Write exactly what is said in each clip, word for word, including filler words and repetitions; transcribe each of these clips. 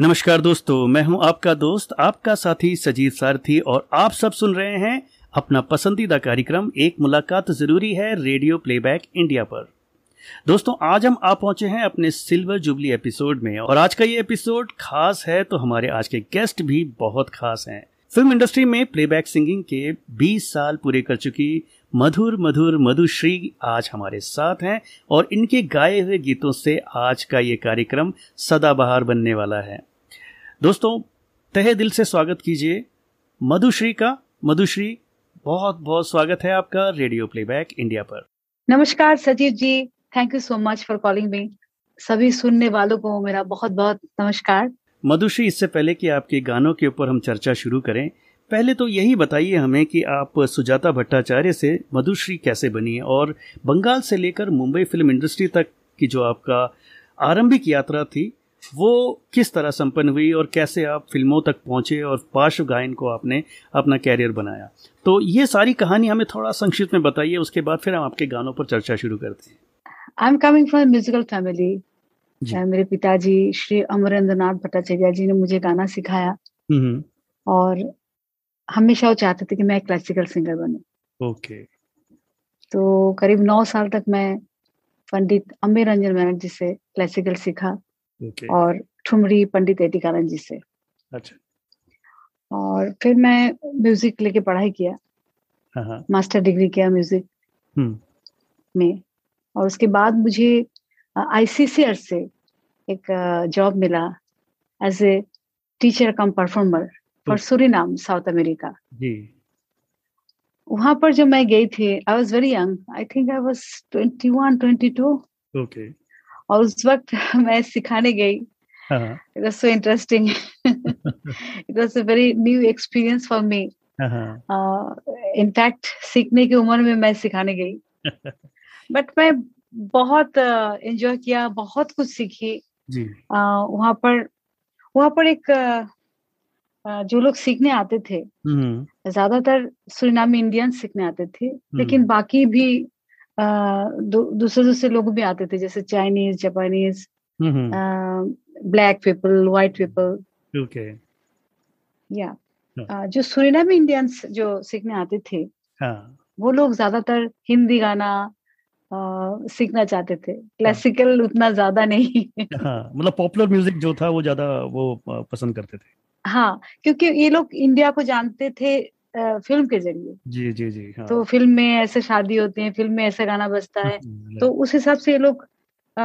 नमस्कार दोस्तों, मैं हूं आपका दोस्त आपका साथी सजीव सारथी और आप सब सुन रहे हैं अपना पसंदीदा कार्यक्रम एक मुलाकात जरूरी है रेडियो प्लेबैक इंडिया पर। दोस्तों, आज हम आ पहुंचे हैं अपने सिल्वर जुबली एपिसोड में और आज का ये एपिसोड खास है तो हमारे आज के गेस्ट भी बहुत खास हैं। फिल्म इंडस्ट्री में प्लेबैक सिंगिंग के बीस साल पूरे कर चुकी मधुर मधुर मधुश्री आज हमारे साथ हैं और इनके गाए हुए गीतों से आज का ये कार्यक्रम सदाबहार बनने वाला है। दोस्तों, तहे दिल से स्वागत कीजिए मधुश्री का। मधुश्री, बहुत बहुत स्वागत है आपका रेडियो प्लेबैक इंडिया पर। नमस्कार Sajeev ji, thank you so much for calling me. सभी सुनने वालों को मेरा बहुत बहुत नमस्कार। मधुश्री, इससे पहले कि आपके गानों के ऊपर हम चर्चा शुरू करें, पहले तो यही बताइए हमें कि आप सुजाता भट्टाचार्य से मधुश्री कैसे बनी और बंगाल से लेकर मुंबई फिल्म इंडस्ट्री तक की जो आपका आरंभिक यात्रा थी वो किस तरह संपन्न हुई और कैसे आप फिल्मों तक पहुंचे और पार्श्व गायन को आपने अपना कैरियर बनाया। तो ये सारी कहानी हमें थोड़ा संक्षिप्त में बताइए, उसके बाद फिर हम आपके गानों पर चर्चा शुरू करते हैं। I am coming from musical family. मेरे पिताजी श्री अमरेंद्रनाथ भट्टाचार्य जी ने मुझे गाना सिखाया और हमेशा वो चाहते थे कि मैं क्लासिकल सिंगर बनूं। ओके। तो करीब नौ साल तक मैं पंडित अंबिरंजन मेनन जी से क्लासिकल सीखा। ओके। और ठुमरी पंडित एटिकारण जी से। अच्छा। और फिर मैं म्यूजिक लेके पढ़ाई किया। हाँ। मास्टर डिग्री किया म्यूजिक में और उसके बाद मुझे आईसीसीआर से एक जॉब मिला as a teacher cum performer for Suriname, South America. जी। वहां पर जब मैं गई थी, I was very young, I think I was twenty one, twenty two. Okay. और उस वक्त मैं सिखाने गई। It was so interesting, it was a very new experience for me. In fact सीखने की उम्र में मैं सिखाने गई बट मैं बहुत एंजॉय uh, किया, बहुत कुछ सीखी। जी। uh, वहां पर वहां पर एक uh, जो लोग सीखने आते थे, ज्यादातर सूरीनामी इंडियन सीखने आते थे, लेकिन बाकी भी दूसरे दूसरे लोग भी आते थे, जैसे Chinese, Japanese, black people, white people. Okay. या जो सूरीनामी इंडियंस जो सीखने आते थे, वो लोग ज्यादातर हिंदी गाना Uh, सीखना चाहते थे, क्लासिकल हाँ. उतना ज्यादा नहीं हाँ, मतलब पॉपुलर म्यूजिक जो था वो ज्यादा वो पसंद करते थे। हाँ, क्योंकि ये लोग इंडिया को जानते थे आ, फिल्म के जरिए। जी जी जी हाँ. तो फिल्म में ऐसे शादी होती है, फिल्म में ऐसा गाना बजता है हाँ, तो उस हिसाब से ये लोग आ,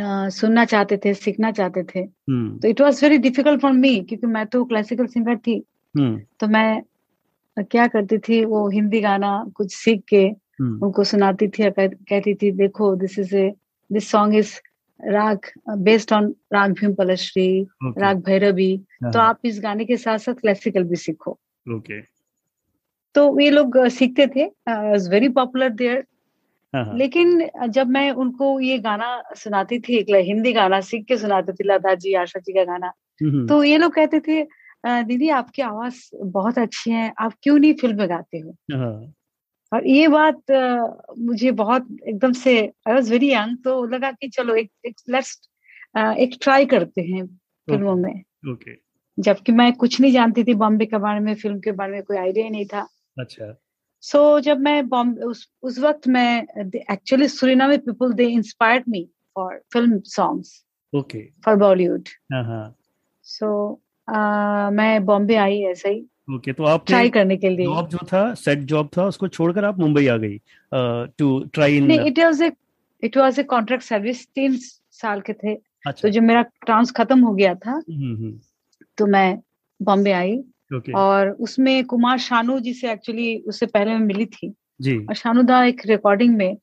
आ, सुनना चाहते थे, सीखना चाहते थे। हुँ. तो it was very difficult for me, क्योंकि मैं तो क्लासिकल सिंगर थी। हुँ. तो मैं क्या करती थी, वो हिंदी गाना कुछ सीख के उनको सुनाती थी और कहती थी, देखो this is a this song is राग बेस्ड ऑन राग भीम पलश्री, राग भैरवी, तो आप इस गाने के साथ साथ क्लासिकल भी सीखो। ओके। तो ये लोग सीखते थे, वाज वेरी पॉपुलर देयर। लेकिन जब मैं उनको ये गाना सुनाती थी, एक हिंदी गाना सीख के सुनाती थी, लता जी, आशा जी का गाना, तो ये लोग कहते थे, दीदी आपकी आवाज बहुत अच्छी है, आप क्यों नहीं फिल्म में गाते हो। और ये बात आ, मुझे बहुत एकदम से, आई वाज वेरी यंग, तो लगा कि चलो एक एक लेट्स एक ट्राई करते हैं फिल्मों में। ओके। जबकि मैं कुछ नहीं जानती थी बॉम्बे के बारे में, फिल्म के बारे में कोई आइडिया ही नहीं था। अच्छा। सो so, जब मैं बॉम्बे उस, उस वक्त मैं एक्चुअली सूरीनामी people they inspired me for film songs. Okay. For Bollywood. So मैं बॉम्बे आई ऐसे ही। ओके। तो आप ट्राई करने के लिए जॉब जो था, सेट जॉब था, उसको छोड़कर आप मुंबई आ गई to try in. It was a it was a contract service, तीन साल के थे। अच्छा। तो जब मेरा ट्रांस खत्म हो गया था तो मैं बॉम्बे आई। ओके। और उसमें कुमार शानू जी से एक्चुअली उससे पहले मैं मिली थी। जी। और शानू दा एक रिकॉर्डिंग में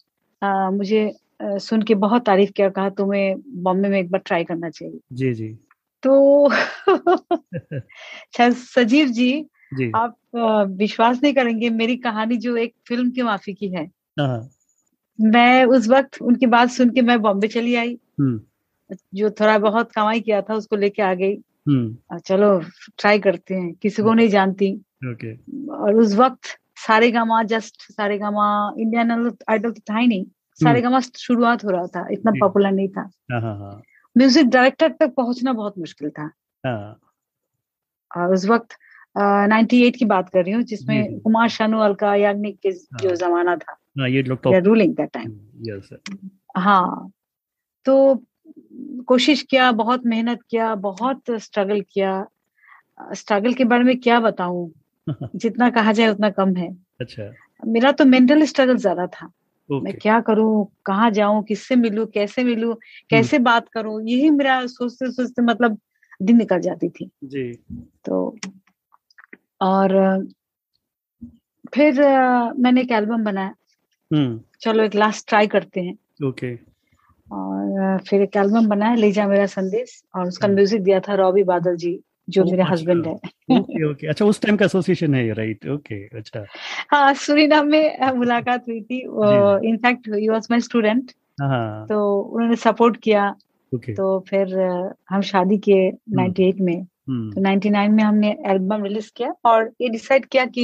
आ, मुझे आ, सुन के बहुत तारीफ किया, कहा तुम्हें बॉम्बे में एक बार ट्राई करना चाहिए। जी जी। तो सजीव जी, जी आप विश्वास नहीं करेंगे, मेरी कहानी जो एक फिल्म की माफी की है। मैं उस वक्त उनकी बात सुन के मैं बॉम्बे चली आई, जो थोड़ा बहुत कमाई किया था उसको लेके आ गई, चलो ट्राई करते हैं, किसी को नहीं जानती। ओके। और उस वक्त Saregama, just Saregama, Indian Idol तो था ही नहीं, सारेगामा शुरुआत हो रहा था, इतना पॉपुलर नहीं था। म्यूजिक डायरेक्टर तक पहुंचना बहुत मुश्किल था। आ, उस वक्त अट्ठानवे की बात कर रही हूँ, जिसमें कुमार शानू, अलका याग्निक के जो जमाना था, रूलिंग दैट टाइम। हाँ, तो कोशिश किया, बहुत मेहनत किया, बहुत स्ट्रगल किया। स्ट्रगल के बारे में क्या बताऊं, जितना कहा जाए उतना कम है। अच्छा, मेरा तो मेंटल स्ट्रगल ज्यादा था। Okay. मैं क्या करूं, कहाँ जाऊं, किससे मिलूं, कैसे मिलूं, कैसे बात करूं, यही मेरा सोचते सोचते मतलब दिन निकल जाती थी जी। तो और फिर मैंने एक एल्बम बनाया, हुँ. चलो एक लास्ट ट्राई करते हैं। ओके। और फिर एक एल्बम बनाया, ले जा मेरा संदेश, और उसका म्यूजिक दिया था रॉबी बादल जी, जो मेरे हस्बैंड है। ओके ओके, अच्छा, उस टाइम का एसोसिएशन है, राइट? ओके, अच्छा। हाँ, सूरीनाम में मुलाकात हुई थी, in fact he was my student, तो उन्होंने सपोर्ट किया। okay. तो फिर हम शादी किए अट्ठानवे में, तो निन्यानवे में हमने एल्बम रिलीज किया और ये डिसाइड किया कि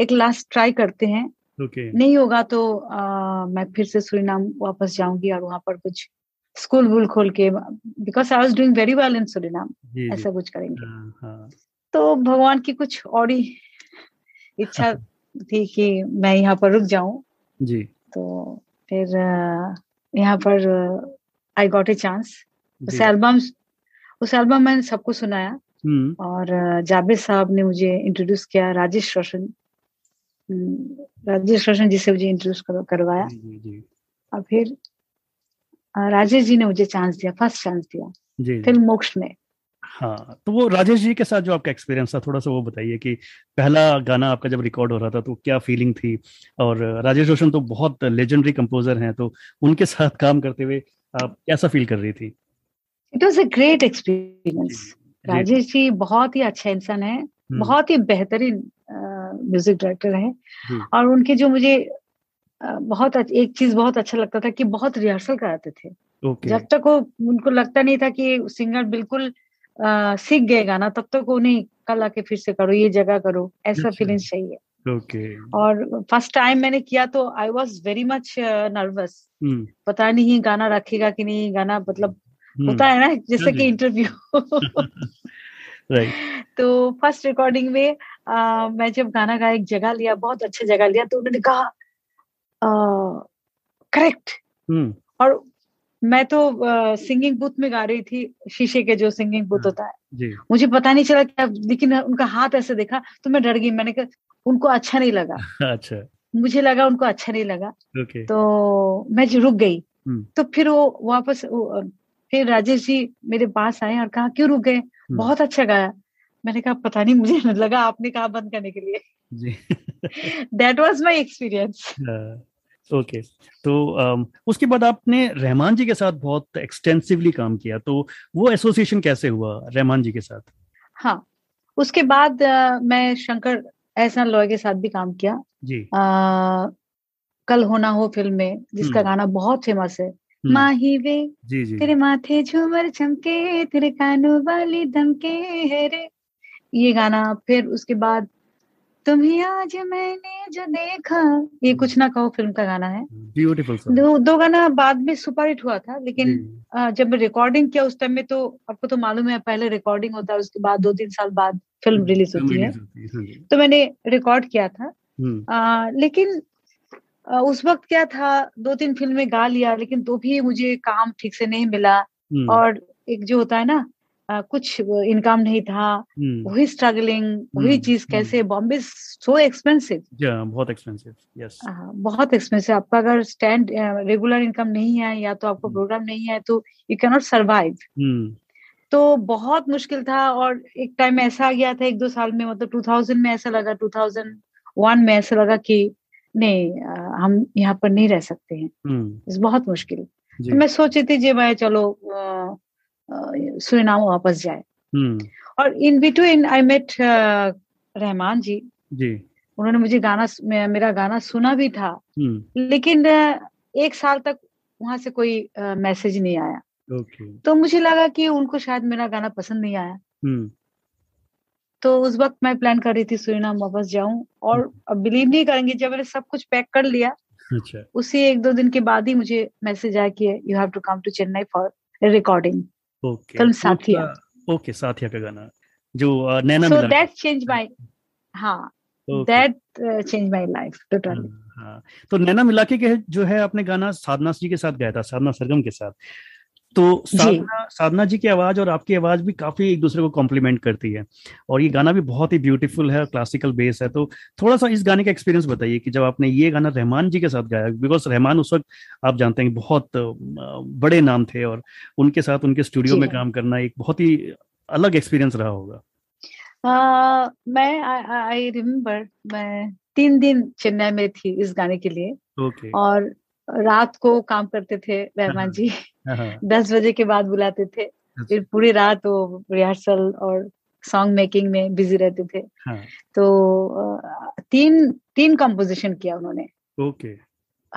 एक लास्ट ट्राई करते हैं। okay. नहीं होगा तो आ, मैं फिर से सूरीनाम वापस जाऊंगी और वहां पर कुछ स्कूल वूल खोल के, because I was doing very well in Suriname, ऐसा कुछ करेंगे। हाँ, हाँ. तो भगवान की कुछ और ही इच्छा हाँ. थी कि मैं यहाँ पर रुक जाऊं जी। तो फिर यहाँ पर आई गॉट ए चांस। उस एल्बम उस एल्बम मैंने सबको सुनाया। हुँ. और जावेद साहब ने मुझे इंट्रोड्यूस किया, राजेश रोशन राजेश रोशन जी से मुझे इंट्रोड्यूस करवाया। जी, जी. और फिर राजेश जी ने मुझे चांस दिया, फर्स्ट चांस दिया फिल्म मोक्ष में। हाँ, तो वो राजेश जी के साथ जो आपका एक्सपीरियंस था, थोड़ा सा वो बताइए कि पहला गाना आपका जब रिकॉर्ड हो रहा था तो क्या फीलिंग थी? और राजेश रोशन तो बहुत लेजेंडरी कंपोजर हैं, तो उनके साथ काम करते हुए आप कैसा फील कर रही थी? It was a great experience. Rajesh ji बहुत ही अच्छा इंसान है, बहुत ही बेहतरीन म्यूजिक डायरेक्टर है, और उनके जो मुझे बहुत एक चीज बहुत अच्छा लगता था कि बहुत रिहर्सल कराते थे। okay. जब तक वो उनको लगता नहीं था कि सिंगर बिल्कुल आ, सीख गए गाना, तब तक वो नहीं, कल आके फिर से करो, ये जगह करो, ऐसा फीलिंग्स चाहिए। okay. और फर्स्ट टाइम मैंने किया तो I was very much nervous, पता नहीं गाना रखेगा कि नहीं, गाना मतलब hmm. होता है ना जैसे कि इंटरव्यू। Right. तो फर्स्ट रिकॉर्डिंग में आ, मैं जब गाना का एक जगह लिया, बहुत अच्छा जगह लिया, तो उन्होंने कहा करेक्ट। uh, hmm. और मैं तो सिंगिंग uh, बूथ में गा रही थी, शीशे के जो सिंगिंग बूथ होता है जी. मुझे पता नहीं चला क्या, लेकिन उनका हाथ ऐसे देखा तो मैं डर गई। मैंने कहा उनको अच्छा नहीं लगा। अच्छा, मुझे लगा उनको अच्छा नहीं लगा। okay. तो मैं रुक गई। hmm. तो फिर वो वापस वो, फिर राजेश जी मेरे पास आए और कहा क्यों रुक गए? hmm. बहुत अच्छा गाया। मैंने कहा पता नहीं, मुझे लगा आपने कहा बंद करने के लिए। That was my experience. Okay okay. तो उसके बाद आपने रहमान जी के साथ बहुत एक्सटेंसिवली काम किया, तो वो एसोसिएशन कैसे हुआ रहमान जी के साथ? हाँ, उसके बाद मैं शंकर ऐसन लॉय के साथ भी काम किया जी। आ, कल होना हो फिल्म में, जिसका गाना बहुत फेमस है, माही वे जी, जी. तेरे माथे झूमर चमके, तेरे कानों वाली धमके है रे, ये गाना। फिर उसके बाद तुम्हें आज मैंने जो देखा, ये कुछ ना कहो फिल्म का गाना है, ब्यूटीफुल। दो, दो गाना बाद में सुपर हिट हुआ था, लेकिन आ, जब मैं रिकॉर्डिंग किया उस टाइम में, तो आपको तो मालूम है पहले रिकॉर्डिंग होता है, उसके बाद दो तीन साल बाद फिल्म रिलीज होती है। तो मैंने रिकॉर्ड किया था, आ, लेकिन आ, उस वक्त क्या था, दो तीन फिल्में गा लिया, लेकिन तो भी मुझे काम ठीक से नहीं मिला, और एक जो होता है ना Uh, कुछ इनकम नहीं था, hmm. वही स्ट्रगलिंग, वही hmm. चीज कैसे। hmm. बॉम्बे सो एक्सपेंसिव, बहुत एक्सपेंसिव, यस, बहुत एक्सपेंसिव। आपका अगर स्टैंड रेगुलर इनकम नहीं है, या तो आपको hmm. प्रोग्राम नहीं है, तो यू कैन नॉट सर्वाइव। तो बहुत मुश्किल था। और एक टाइम ऐसा आ गया था, एक दो साल में, मतलब दो हज़ार में ऐसा लगा, दो हज़ार एक में ऐसा लगा कि नहीं, हम यहाँ पर नहीं रह सकते हैं, hmm. बहुत मुश्किल। तो मैं सोची थी जी भाई चलो सूरीनाम वापस जाए। hmm. और in between I met Rahman ji, जी। उन्होंने मुझे गाना मेरा गाना सुना भी था, hmm. लेकिन एक साल तक वहां से कोई मैसेज नहीं आया। okay. तो मुझे लगा कि उनको शायद मेरा गाना पसंद नहीं आया। hmm. तो उस वक्त मैं प्लान कर रही थी सूरीनाम वापस जाऊं, और hmm. बिलीव नहीं करेंगे, जब मैंने सब कुछ पैक कर लिया, अच्छा, उसी एक दो दिन के बाद ही मुझे मैसेज आया कि you have to come to Chennai for recording. Okay okay. Saathiya okay okay, Saathiya का गाना जो नैना मिला, सो दैट चेंज माय हां that change my life totally. हाँ, तो नैना मिला के जो है आपने गाना साधना जी के साथ गाया था, साधना सरगम के साथ। तो साधना साधना जी की आवाज और आपकी आवाज भी काफी एक दूसरे को कॉम्प्लीमेंट करती है और ये गाना भी बहुत ही ब्यूटीफुल है, क्लासिकल बेस है। तो थोड़ा सा इस गाने का एक्सपीरियंस बताइए कि जब आपने ये गाना रहमान जी के साथ गाया, बिकॉज रहमान उस वक्त आप जानते हैं बहुत बड़े नाम थे और उनके साथ उनके स्टूडियो में काम करना एक बहुत ही अलग एक्सपीरियंस रहा होगा। आ, मैं आई रिमेम्बर मैं तीन दिन चेन्नई में थी इस गाने के लिए okay. और रात को काम करते थे रहमान जी, दस बजे के बाद बुलाते थे, फिर पूरी रात वो रिहर्सल और सॉन्ग मेकिंग में बिजी रहते थे। हाँ। तो तीन तीन कंपोजिशन किया उन्होंने okay.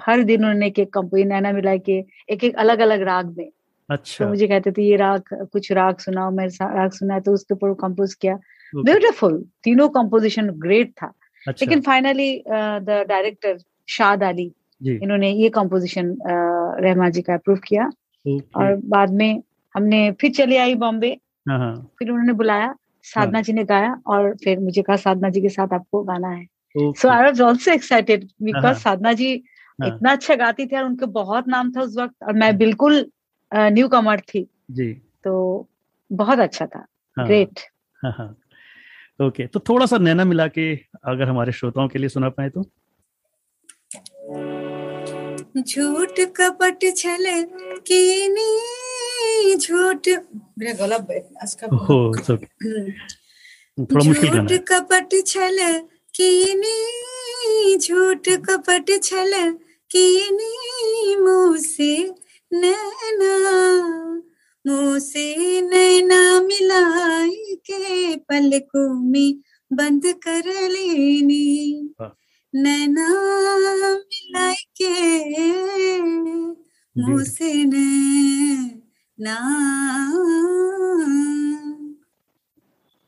हर दिन उन्होंने एक कंपोजिशन नैना मिला के एक एक अलग अलग राग में। अच्छा। तो मुझे कहते थे ये राग कुछ राग सुनाओ, मैं राग सुना तो उसके ऊपर कंपोज किया। Beautiful okay. तीनों कंपोजिशन ग्रेट था। अच्छा। लेकिन फाइनली द डायरेक्टर शाद अली इन्होंने ये कंपोजिशन uh, रहमान जी का अप्रूव किया okay. और बाद में हमने फिर चले आई बॉम्बे, फिर उन्होंने बुलाया, साधना जी ने गाया और फिर मुझे कहा साधना जी के साथ आपको गाना है। So I was also excited because Sadhana ji इतना अच्छा गाती थी और उनका बहुत नाम था उस वक्त और मैं बिल्कुल न्यू कमर थी जी, तो बहुत अच्छा था, ग्रेट। ओके, तो थोड़ा सा नैना मिला के अगर हमारे श्रोताओं के लिए सुना पाए तो। झूठ कपट छलन कीनी झूठ मेरा गला इसका थोड़ा मुश्किल गाना। झूठ कपट छलन कीनी झूठ कपट छलन कीनी मुँह से नैना मुँह से नैना मिलाई के पलकों में बंद कर लेनी नैना मिलाई के मुँह से नैना।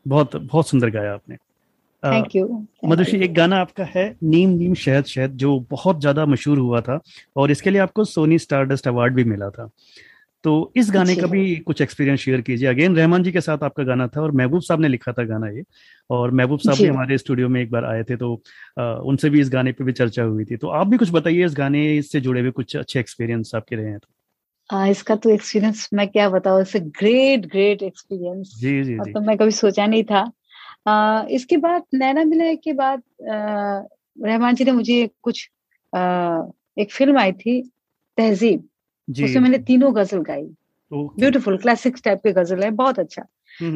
बहुत बहुत सुंदर गाया आपने। Thank you. मधुश्री, एक गाना आपका है नीम नीम शहद शहद जो बहुत ज्यादा मशहूर हुआ था और इसके लिए आपको सोनी स्टारडस्ट अवार्ड भी मिला था, तो इस गाने का भी कुछ एक्सपीरियंस शेयर कीजिए। अगेन रहमान जी के साथ आपका गाना था और महबूब साहब ने लिखा था गाना ये, और महबूब साहब भी हमारे स्टूडियो में एक बार आए थे तो आ, उनसे भी इस गाने पे भी चर्चा हुई थी। तो आप भी कुछ बताइए इस गाने से जुड़े हुए कुछ अच्छे एक्सपीरियंस आपके रहे हैं। आ, इसका तो एक्सपीरियंस मैं क्या बताऊं, it's a great great experience. जी जी, तो मैं कभी सोचा नहीं था। आ, इसके बाद नैना मिलाए के बाद रहमान जी ने मुझे कुछ आ, एक फिल्म आई थी तहजीब, उसमें मैंने तीनों गजल गाई। ब्यूटीफुल क्लासिक टाइप के गजल है, बहुत अच्छा।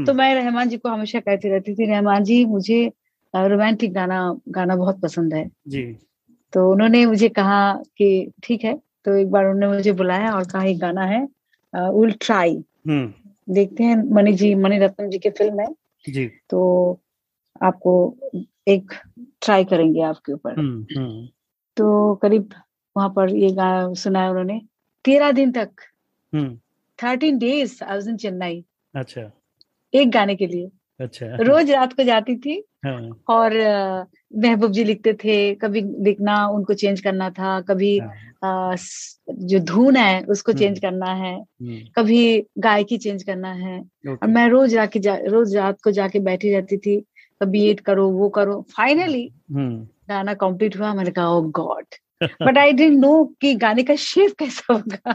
तो मैं रहमान जी को हमेशा कहती रहती थी रहमान जी मुझे रोमांटिक गाना गाना बहुत पसंद है जी। तो उन्होंने मुझे कहा कि ठीक है, तो एक बार उन्होंने मुझे बुलाया और कहा ये गाना है विल ट्राई, देखते हैं मणि जी मणि रत्नम जी की फिल्म है जी, तो आपको एक ट्राई करेंगे आपके ऊपर। तो करीब वहां पर ये गाना सुनाया उन्होंने तेरह दिन तक, thirteen days I was in Chennai. अच्छा। एक गाने के लिए। अच्छा। रोज रात को जाती थी। हाँ। और महबूब जी लिखते थे, कभी लिखना उनको चेंज करना था, कभी हाँ। आ, जो धुन है उसको चेंज करना है, कभी गायकी चेंज करना है। और मैं रोज रात जा, रोज रात को जाके बैठी रहती थी, कभी ये करो वो करो। फाइनली गाना कंप्लीट हुआ, मैंने कहा oh God, but I didn't know कि गाने का शेप कैसा होगा।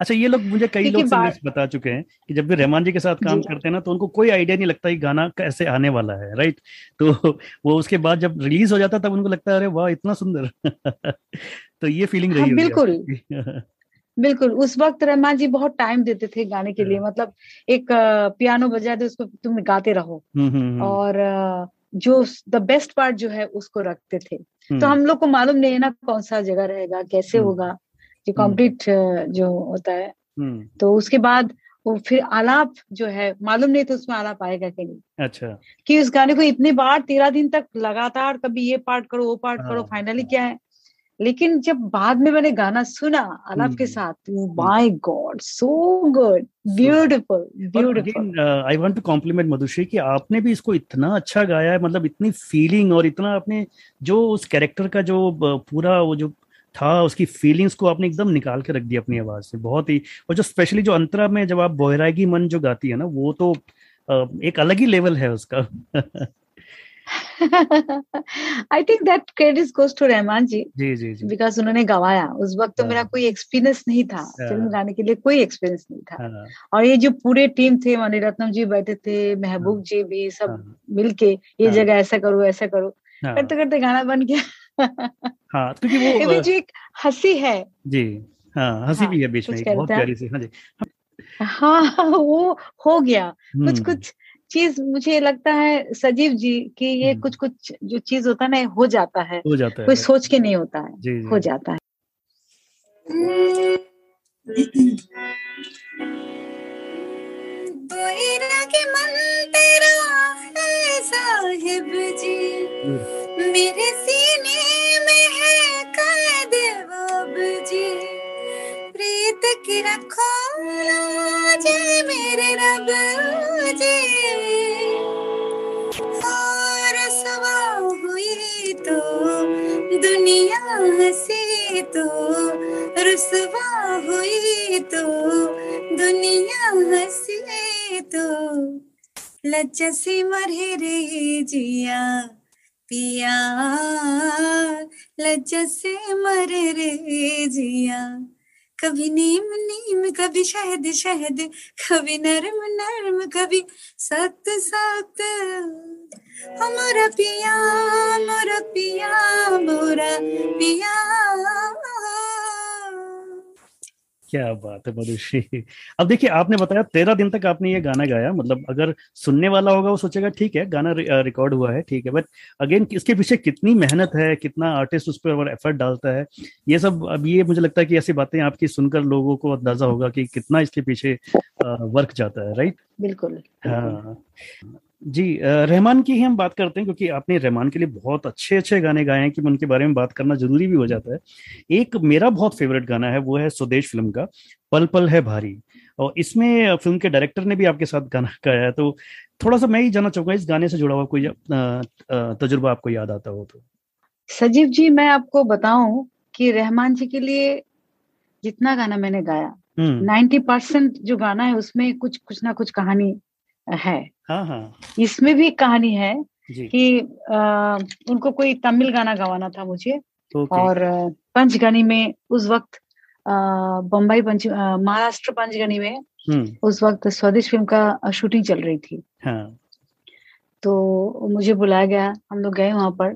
अच्छा, ये लोग मुझे कई लोग बता चुके हैं कि जब भी रहमान जी के साथ काम करते हैं ना तो उनको कोई आइडिया नहीं लगता कि गाना कैसे आने वाला है, राइट। तो वो उसके बाद जब रिलीज हो जाता तब उनको लगता है अरे वाह इतना सुंदर। तो ये फीलिंग रही। हाँ, बिल्कुल बिल्कुल। उस वक्त रहमान जी बहुत टाइम देते थे गाने के लिए, मतलब एक पियानो बजा दे उस पर तुम गाते रहो और जो द बेस्ट पार्ट जो है उसको रखते थे। तो हम लोग को मालूम नहीं है ना कौन सा जगह रहेगा, कैसे होगा, जो कंप्लीट जो होता है। तो उसके बाद वो फिर आलाप जो है मालूम नहीं तो उसमें आलाप आएगा कि नहीं। अच्छा। कि उस गाने को इतनी बार तेरह दिन तक लगातार कभी ये पार्ट करो वो पार्ट करो, फाइनली क्या है। लेकिन जब बाद में मैंने गाना सुना आलाप के साथ, my God so good, beautiful beautiful. I want to compliment Madhushree कि आपने भी इसको इतना अच्छा गाया है, मतलब इतनी फीलिंग और इतना आपने जो उस कैरेक्टर का जो पूरा वो जो था, उसकी फीलिंग्स को आपने एकदम निकाल के रख दिया अपनी आवाज से, बहुत ही। और जो स्पेशली जो अंतरा में जब आप बहरागी मन जो गाती है ना, वो तो एक अलग ही लेवल है उसका। I think that credit goes to Rahman ji, because उन्होंने गवाया। उस वक्त तो मेरा कोई एक्सपीरियंस नहीं था, फिल्म गाने के लिए कोई एक्सपीरियंस नहीं था। और ये जो पूरे टीम थे, मणि रत्नम जी बैठे थे, महबूब जी भी, सब मिलके ये जगह ऐसा करो ऐसा करो करते करते गाना बन गया। हाँ, क्योंकि वो जो एक हंसी है जी, हाँ हंसी भी है बीच में, बहुत प्यारी सी। हाँ जी, हाँ वो हो गया। कुछ कुछ चीज मुझे लगता है सजीव जी कि ये कुछ कुछ जो चीज होता है ना, हो जाता है, हो जाता है, कोई सोच के नहीं होता है, जी, जी। हो जाता है। मेरे सीने में है कादवब जी, प्रीत की रखो लाजे मेरे रब जी, और सवा हुई तो दुनिया हंसी, तो रुसवा हुई तो दुनिया हंसी, तो लज्जा से मरे रे जिया पिया, लज्जा से मरे रे जिया, कभी नीम नीम, कभी शहद शहद, कभी नरम नरम, कभी सख्त सख्त, ओ मोरा पिया मोरा पिया मोरा पिया। क्या बात है मधुश्री। अब देखिए, आपने बताया तेरह दिन तक आपने ये गाना गाया, मतलब अगर सुनने वाला होगा वो सोचेगा ठीक है गाना रिकॉर्ड हुआ है, ठीक है, बट अगेन इसके पीछे कितनी मेहनत है, कितना आर्टिस्ट उस पर एफर्ट डालता है, ये सब। अब ये मुझे लगता है कि ऐसी बातें आपकी सुनकर लोगों को अंदाजा होगा कि कितना इसके पीछे वर्क जाता है, राइट? बिल्कुल। हाँ जी, रहमान की ही हम बात करते हैं, क्योंकि आपने रहमान के लिए बहुत अच्छे अच्छे गाने गाए हैं कि उनके बारे में बात करना जरूरी भी हो जाता है। एक मेरा बहुत फेवरेट गाना है, वो है स्वदेश फिल्म का पल पल है भारी, और इसमें फिल्म के डायरेक्टर ने भी आपके साथ गाना गाया है। तो थोड़ा सा मैं ही जानना चाहूंगा, इस गाने से जुड़ा हुआ कोई तजुर्बा आपको याद आता हो तो। सजीव जी, मैं आपको बताऊं कि रहमान जी के लिए जितना गाना मैंने गाया, नाइन्टी परसेंट जो गाना है उसमें कुछ कुछ ना कुछ कहानी है। हाँ हाँ। इसमें भी कहानी है कि आ, उनको कोई तमिल गाना गवाना था मुझे, और पंचगनी में उस वक्त बम्बई पंच महाराष्ट्र पंचगनी में उस वक्त स्वदेश फिल्म का शूटिंग चल रही थी। हाँ। तो मुझे बुलाया गया, हम लोग गए वहां पर,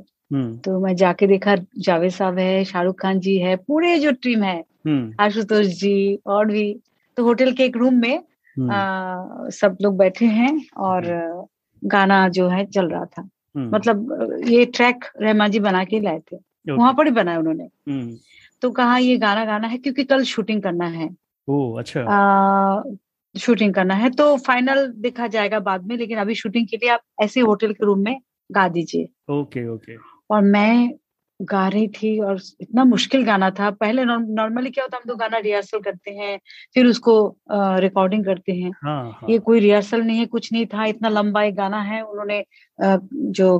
तो मैं जाके देखा जावेद साहब है, शाहरुख खान जी है, पूरे जो टीम है, आशुतोष जी और भी। तो होटल के एक रूम में आ, सब लोग बैठे हैं और गाना जो है चल रहा था, मतलब ये ट्रैक रहमान जी बना के लाए थे, वहां पर ही बनाया उन्होंने। तो कहा ये गाना गाना है क्योंकि कल शूटिंग करना है। ओह अच्छा। आ, शूटिंग करना है तो फाइनल देखा जाएगा बाद में, लेकिन अभी शूटिंग के लिए आप ऐसे होटल के रूम में गा दीजिए। Okay okay. और मैं गा रही थी, और इतना मुश्किल गाना था। पहले नॉर्मली क्या होता है, हम तो गाना रिहर्सल करते हैं फिर उसको रिकॉर्डिंग करते हैं। हाँ, हाँ। ये कोई रिहर्सल नहीं है, कुछ नहीं था, इतना लंबा एक गाना है। उन्होंने जो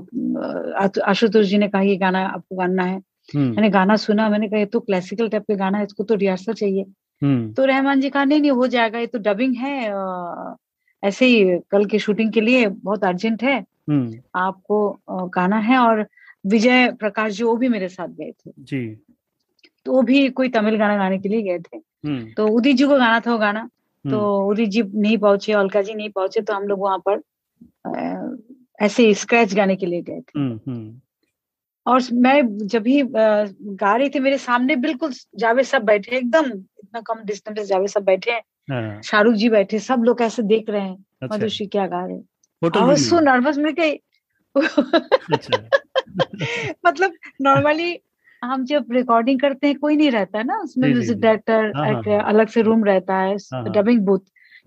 आशुतोष जी ने कहा ये गाना आपको गाना है, मैंने गाना सुना, मैंने कहा ये तो क्लासिकल टाइप का गाना है, इसको तो रिहर्सल चाहिए। तो रहमान जी कहा नहीं नहीं हो जाएगा, ये तो डबिंग है, ऐसे ही कल की शूटिंग के लिए बहुत अर्जेंट है, आपको गाना है। और विजय प्रकाश जी वो भी मेरे साथ गए थे जी, तो वो भी कोई तमिल गाना गाने के लिए गए थे। तो उदित जी को गाना था वो गाना, तो उदित जी नहीं पहुंचे, अलका जी नहीं पहुंचे, तो हम लोग वहां पर ऐसे स्क्रैच गाने के लिए गए थे। और मैं जब ही गा रही थी, मेरे सामने बिल्कुल जावेद साहब बैठे, एकदम इतना कम डिस्टेंस से जावेद साहब बैठे हैं, शाहरुख जी बैठे, सब लोग ऐसे देख रहे हैं मधुश्री क्या गा रहे हैं। और सो नर्वस में मतलब नॉर्मली हम जब रिकॉर्डिंग करते हैं कोई नहीं रहता है ना उसमें, म्यूजिक डायरेक्टर, अलग से रूम रहता है, डबिंग बूथ,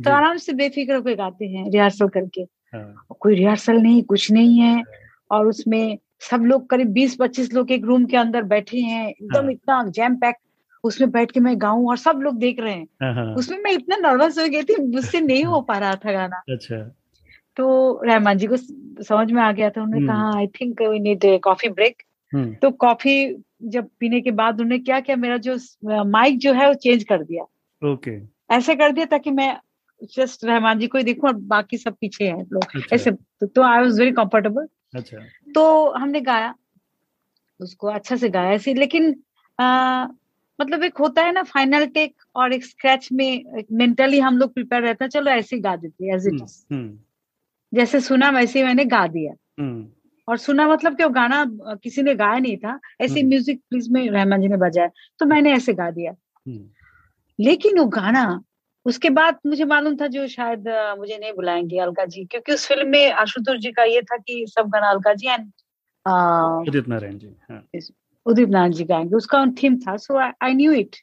तो आराम से बेफिक्र होकर गाते हैं रिहर्सल करके। कोई रिहर्सल नहीं, कुछ नहीं है, और उसमें सब लोग करीब बीस पच्चीस लोग एक रूम के अंदर बैठे हैं, एकदम इतना जैम पैक, उसमें बैठ के मैं गाऊं और सब लोग देख रहे हैं। उसमें मैं इतना नर्वस हो गई थी, मुझसे नहीं हो पा रहा था गाना। तो रहमान जी को समझ में आ गया था, उन्होंने कहा I think we need coffee break. तो कॉफी जब पीने के बाद उन्होंने क्या किया, मेरा जो माइक जो है वो चेंज कर दिया, ओके okay. ऐसे कर दिया ताकि मैं जस्ट रहमान जी को ही देखूं और बाकी सब पीछे हैं लोग अच्छा. ऐसे तो आई वाज वेरी कंफर्टेबल. अच्छा तो हमने गाया, उसको अच्छा से गाया ऐसे, लेकिन आ, मतलब एक होता है ना फाइनल टेक और एक स्क्रैच में मेंटली हम लोग प्रिपेयर रहते हैं, चलो ऐसे ही गा देते एज इट इज, जैसे सुना वैसे मैंने गा दिया. हुँ. और सुना मतलब कि वो गाना किसी ने गाया नहीं था, ऐसे म्यूजिक प्लीज में रहमान जी ने बजाया तो मैंने ऐसे गा दिया. हुँ. लेकिन वो गाना उसके बाद मुझे मालूम था जो शायद मुझे नहीं बुलाएंगे अलका जी, क्योंकि उस फिल्म में आशुतोष जी का ये था कि सब गाना अलका जी एंड उदित नारायण जी हाँ. उदित नारायण जी गाएंगे, उसका थीम था, सो आई न्यू इट.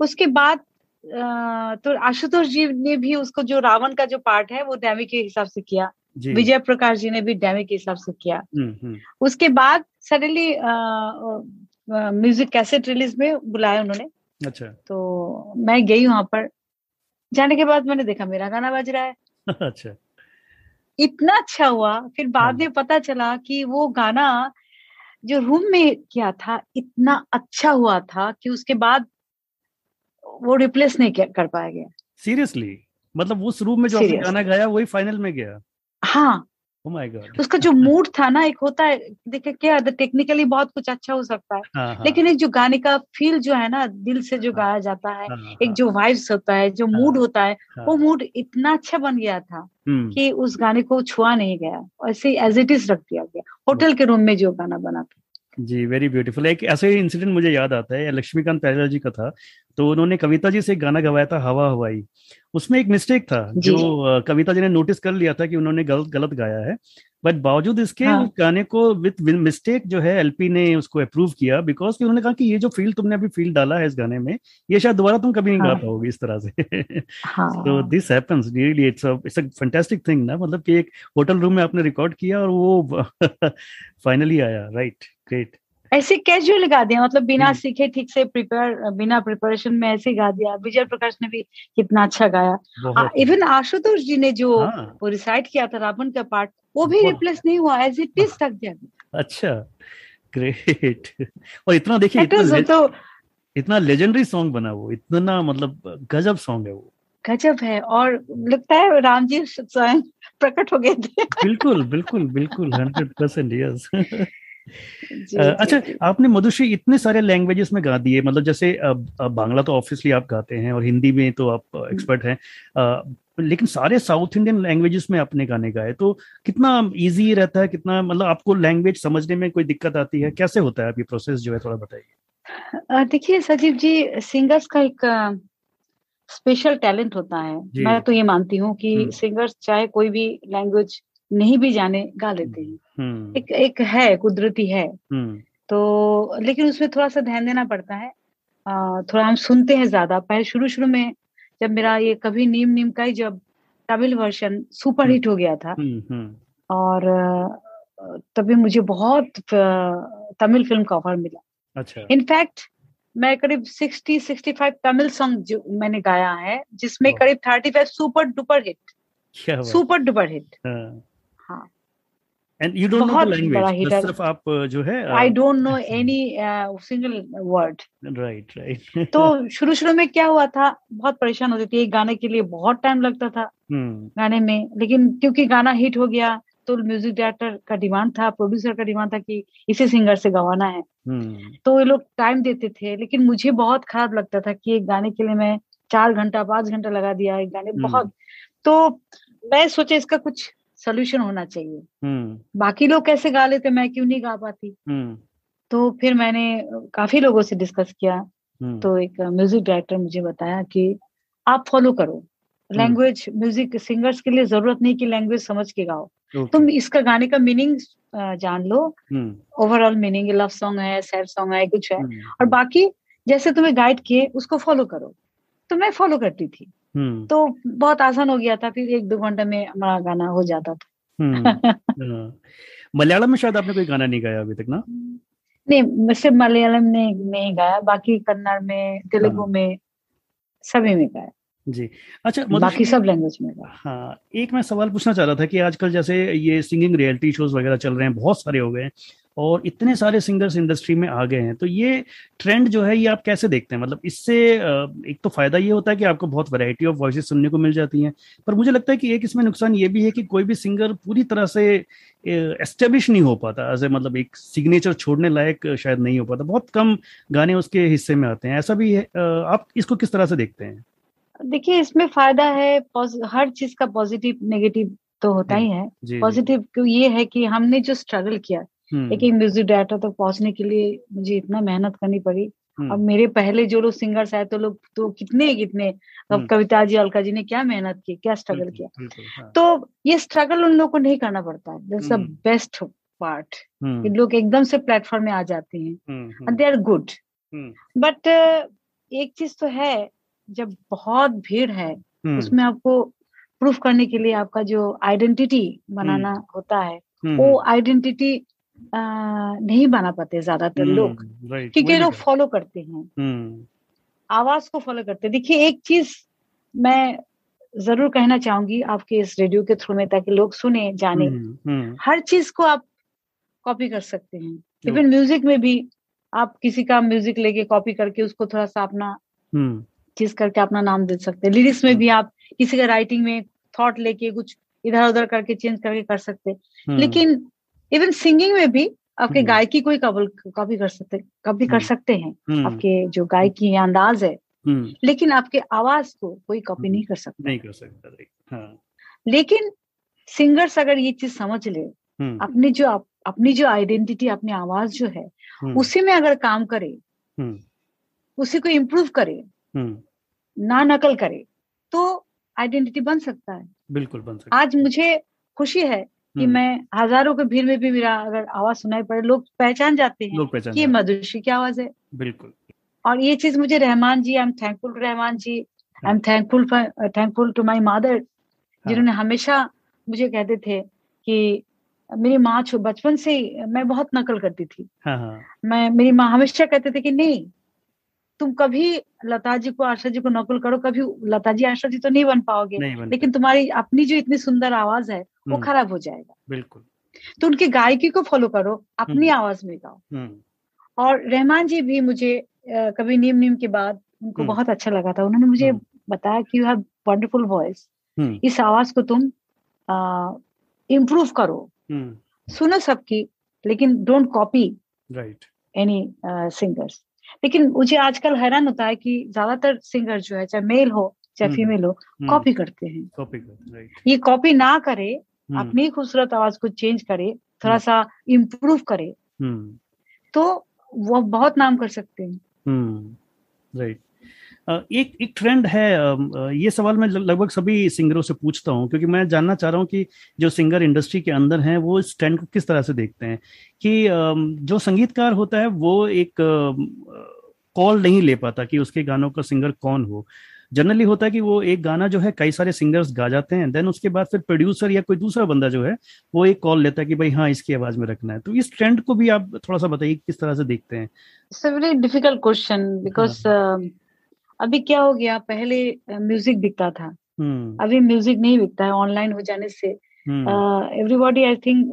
उसके बाद तो आशुतोष जी ने भी उसको जो रावण का जो पार्ट है वो डैमी के हिसाब से किया, विजय प्रकाश जी ने भी डैमी के हिसाब से किया. उसके बाद सडनली म्यूजिक कैसेट रिलीज में बुलाया उन्होंने. अच्छा तो मैं गई वहां पर, जाने के बाद मैंने देखा मेरा गाना बज रहा है. अच्छा इतना अच्छा हुआ. फिर बाद में पता चला कि वो गाना जो रूम में किया था इतना अच्छा हुआ था कि उसके बाद वो रिप्लेस नहीं कर पाया गया. सीरियसली मतलब उस रूम में जो आपने गाना गाया वही फाइनल में गया. हाँ oh my God. उसका जो मूड था ना, एक होता है देखिए क्या टेक्निकली बहुत कुछ अच्छा हो सकता है, हाँ, हाँ. लेकिन एक जो गाने का फील जो है ना, दिल से जो गाया जाता है, हाँ, हाँ. एक जो वाइब्स होता है, जो मूड हाँ, होता है हाँ. वो मूड इतना अच्छा बन गया था कि उस गाने को छुआ नहीं गया, ऐसे एज इट इज रख दिया गया होटल के रूम में जो गाना बना था. जी वेरी ब्यूटीफुल. एक ऐसे ही इंसिडेंट मुझे याद आता है, लक्ष्मीकांत पैदल जी का था, तो उन्होंने कविता जी से गाना गवाया था हवा हवाई. उसमें एक मिस्टेक था जो कविता जी ने नोटिस कर लिया था कि उन्होंने गलत गलत गाया है, बट बावजूद इसके हाँ. उस गाने को विद मिस्टेक जो है एलपी ने उसको अप्रूव किया, बिकॉज कि उन्होंने कहा कि ये जो फील तुमने अभी फील डाला है इस गाने में, ये शायद दोबारा तुम कभी नहीं हाँ. गा पाओगे इस तरह से. तो this happens really, it's a it's a fantastic thing ना, मतलब कि एक होटल रूम में आपने रिकॉर्ड किया और वो फाइनली आया. Right great. ऐसे कैजुअल गा दिया, मतलब बिना सीखे ठीक से प्रिपेयर, बिना प्रिपरेशन में ऐसे गा दिया. विजय प्रकाश ने भी कितना अच्छा गाया, इवन आशुतोष जी ने जो हाँ. वो रिसाइट किया था रावण का पार्ट, वो भी रिप्लेस नहीं हुआ, एज इट इज तक दिया. अच्छा ग्रेट. और इतना देखिए इतना, तो, इतना लेजेंडरी सॉन्ग बना वो, इतना मतलब गजब सॉन्ग है वो, गजब है. और लगता है राम जी स्वयं प्रकट हो गए थे. बिल्कुल बिल्कुल बिल्कुल हंड्रेड परसेंट यस. जी, uh, जी, अच्छा जी. आपने मधुश्री इतने सारे लैंग्वेजेस में गा दिए, मतलब जैसे बांग्ला तो ऑब्वियसली आप गाते हैं और हिंदी में तो आप एक्सपर्ट हैं, uh, लेकिन सारे साउथ इंडियन लैंग्वेजेस में आपने गाने गाए, तो कितना इजी रहता है, कितना मतलब आपको लैंग्वेज समझने में कोई दिक्कत आती है, कैसे होता है आप ये प्रोसेस जो है, थोड़ा बताइए. देखिए सजीव जी, सिंगर्स का एक स्पेशल टैलेंट होता है, मैं तो ये मानती हूँ कि सिंगर्स चाहे कोई भी लैंग्वेज नहीं भी जाने गा लेते हैं, एक एक है कुदरती है, तो लेकिन उसमें थोड़ा सा ध्यान देना पड़ता है, आ, थोड़ा हम सुनते हैं ज्यादा. पहले शुरू शुरू में जब मेरा ये कभी नीम नीम का ही जब तमिल वर्जन सुपर हिट हो गया था और तभी मुझे बहुत तमिल फिल्म का ऑफर मिला. अच्छा इनफैक्ट मैं करीब sixty sixty five Tamil song जो मैंने गाया है, जिसमें करीब thirty five super duper hit super duper hit हाँ. And you don't know the language. बस सिर्फ आप जो है I don't know any uh, single word. Right, right. तो शुरू शुरू में क्या हुआ था, बहुत परेशान होती थी, गाने के लिए बहुत टाइम लगता था गाने में, लेकिन क्योंकि गाना हिट हो गया तो म्यूजिक डायरेक्टर का डिमांड था, प्रोड्यूसर का डिमांड था कि इसे सिंगर से गवाना है, तो ये लोग टाइम देते थे. लेकिन मुझे बहुत खराब लगता था कि एक गाने के लिए मैं चार घंटा पांच घंटा लगा दिया एक गाने बहुत, तो मैं सोचे इसका कुछ सोल्यूशन होना चाहिए. hmm. बाकी लोग कैसे गा लेते, मैं क्यों नहीं गा पाती. hmm. तो फिर मैंने काफी लोगों से डिस्कस किया. hmm. तो एक म्यूजिक डायरेक्टर मुझे बताया कि आप फॉलो करो लैंग्वेज. hmm. म्यूजिक सिंगर्स के लिए जरूरत नहीं कि लैंग्वेज समझ के गाओ. okay. तुम इसका गाने का मीनिंग जान लो, ओवरऑल मीनिंग, लव सॉन्ग है, सैड सॉन्ग है, कुछ है. hmm. और बाकी जैसे तुम्हें गाइड किए उसको फॉलो करो, तो मैं फॉलो करती थी. Hmm. तो बहुत आसान हो गया था, फिर एक दो घंटे में हमारा गाना हो जाता था. hmm. मलयालम में शायद आपने कोई गाना नहीं गाया अभी तक ना? नहीं, सिर्फ मलयालम ने नहीं गाया, बाकी कन्नड़ में, तेलुगु में, सभी में गाया जी. अच्छा बाकी सब लैंग्वेज में गाया. हाँ, एक मैं सवाल पूछना चाह रहा था कि आजकल जैसे ये सिंगिंग रियलिटी शोज वगैरह चल रहे हैं, बहुत सारे हो गए हैं, और इतने सारे सिंगर्स इंडस्ट्री में आ गए हैं, तो ये ट्रेंड जो है ये आप कैसे देखते हैं? मतलब इससे एक तो फायदा ये होता है कि आपको बहुत वैरायटी ऑफ वॉइसेस सुनने को मिल जाती हैं, पर मुझे लगता है कि एक इसमें नुकसान ये भी है कि कोई भी सिंगर पूरी तरह से एस्टेब्लिश नहीं हो पाता, एज ए मतलब एक सिग्नेचर छोड़ने लायक शायद नहीं हो पाता, बहुत कम गाने उसके हिस्से में आते हैं, ऐसा भी है। आप इसको किस तरह से देखते हैं? देखिए, इसमें फायदा है, हर चीज का पॉजिटिव नेगेटिव तो होता ही है। पॉजिटिव ये है कि हमने जो स्ट्रगल किया लेकिन म्यूजिक डायरेक्टर तक तो पहुंचने के लिए मुझे इतना मेहनत करनी पड़ी, और मेरे पहले जो लोग सिंगर्स आए तो लोग तो कितने कितने अब कविता जी, अलका जी ने क्या मेहनत की, क्या स्ट्रगल किया। हाँ। तो ये स्ट्रगल उन लोगों को नहीं करना पड़ता है, दैट्स द बेस्ट पार्ट। ये लोग एकदम से प्लेटफॉर्म में आ जाते हैं and they are good. But एक चीज तो है, जब बहुत भीड़ है उसमें आपको प्रूफ करने के लिए आपका जो आइडेंटिटी बनाना होता है, वो आइडेंटिटी नहीं बना पाते ज्यादातर लोग, क्योंकि लोग फॉलो करते हैं, आवाज को फॉलो करते हैं। देखिए, एक चीज मैं जरूर कहना चाहूंगी आपके इस रेडियो के थ्रू में, ताकि लोग सुने जाने, हर चीज को आप कॉपी कर सकते हैं, इवन म्यूजिक में भी आप किसी का म्यूजिक लेके कॉपी करके उसको थोड़ा सा अपना चीज करके अपना नाम दे सकते हैं। लिरिक्स में भी आप किसी का राइटिंग में थॉट लेके कुछ इधर उधर करके चेंज करके कर सकते, लेकिन इवन सिंगिंग में भी आपके गायकी को ही कॉपी कर सकते कॉपी कर सकते हैं, आपके जो गायकी अंदाज है, लेकिन आपके आवाज को कोई कॉपी नहीं कर सकता नहीं कर सकता हाँ। लेकिन सिंगर्स अगर ये चीज समझ ले, अपनी जो अपनी जो आइडेंटिटी, अपनी आवाज जो है उसी में अगर काम करे, उसी को इम्प्रूव करे, ना नकल करे, तो आइडेंटिटी बन सकता है, बिल्कुल बन सकता है। आज मुझे खुशी है कि मैं हजारों के भीड़ में भी मेरा अगर आवाज सुनाई पड़े, लोग पहचान जाते हैं कि ये मधुश्री की आवाज है, बिल्कुल। और ये चीज मुझे Rahman ji, I am thankful to Rahman ji, I am thankful thankful to my mother, जिन्होंने हमेशा मुझे कहते थे कि मेरी माँ, बचपन से ही मैं बहुत नकल करती थी, मैं मेरी माँ हमेशा कहते थे कि नहीं, तुम कभी लता जी को, आशा जी को नकल करो, कभी लता जी, आशा जी तो नहीं बन पाओगे, नहीं बन, लेकिन तुम्हारी अपनी जो इतनी सुंदर आवाज है वो खराब हो जाएगा, बिल्कुल। तो उनके गायकी को फॉलो करो, अपनी आवाज में गाओ। और रहमान जी भी मुझे आ, कभी नीम नीम के बाद उनको बहुत अच्छा लगा था, उन्होंने मुझे बताया कि यू हैव वंडरफुल वॉइस, इस आवाज को तुम इम्प्रूव करो, सुनो सबकी, लेकिन डोंट कॉपी एनी सिंगर्स। लेकिन मुझे आजकल हैरान होता है कि ज्यादातर सिंगर जो है, चाहे मेल हो चाहे फीमेल हो, कॉपी करते हैं, कॉपी करते हैं। ये कॉपी ना करे, अपनी खूबसूरत आवाज को चेंज करे, थोड़ा सा इम्प्रूव करे, तो वो बहुत नाम कर सकते हैं। राइट, एक एक ट्रेंड है, ये सवाल मैं लगभग सभी सिंगरों से पूछता हूँ, क्योंकि मैं जानना चाह रहा हूँ कि जो सिंगर इंडस्ट्री के अंदर हैं वो इस ट्रेंड को किस तरह से देखते हैं, कि जो संगीतकार होता है वो एक कॉल नहीं ले पाता कि उसके गानों का सिंगर कौन हो। जनरली होता है कि वो एक गाना जो है कई सारे सिंगर्स गा जाते हैं, देन उसके बाद फिर प्रोड्यूसर या कोई दूसरा बंदा जो है वो एक कॉल लेता है कि भाई हाँ, इसकी आवाज में रखना है। तो इस ट्रेंड को भी आप थोड़ा सा बताइए किस तरह से देखते हैं। It's a very difficult question, because अभी क्या हो गया, पहले म्यूजिक बिकता था, अभी म्यूजिक नहीं बिकता है। ऑनलाइन हो जाने से एवरीबॉडी आई थिंक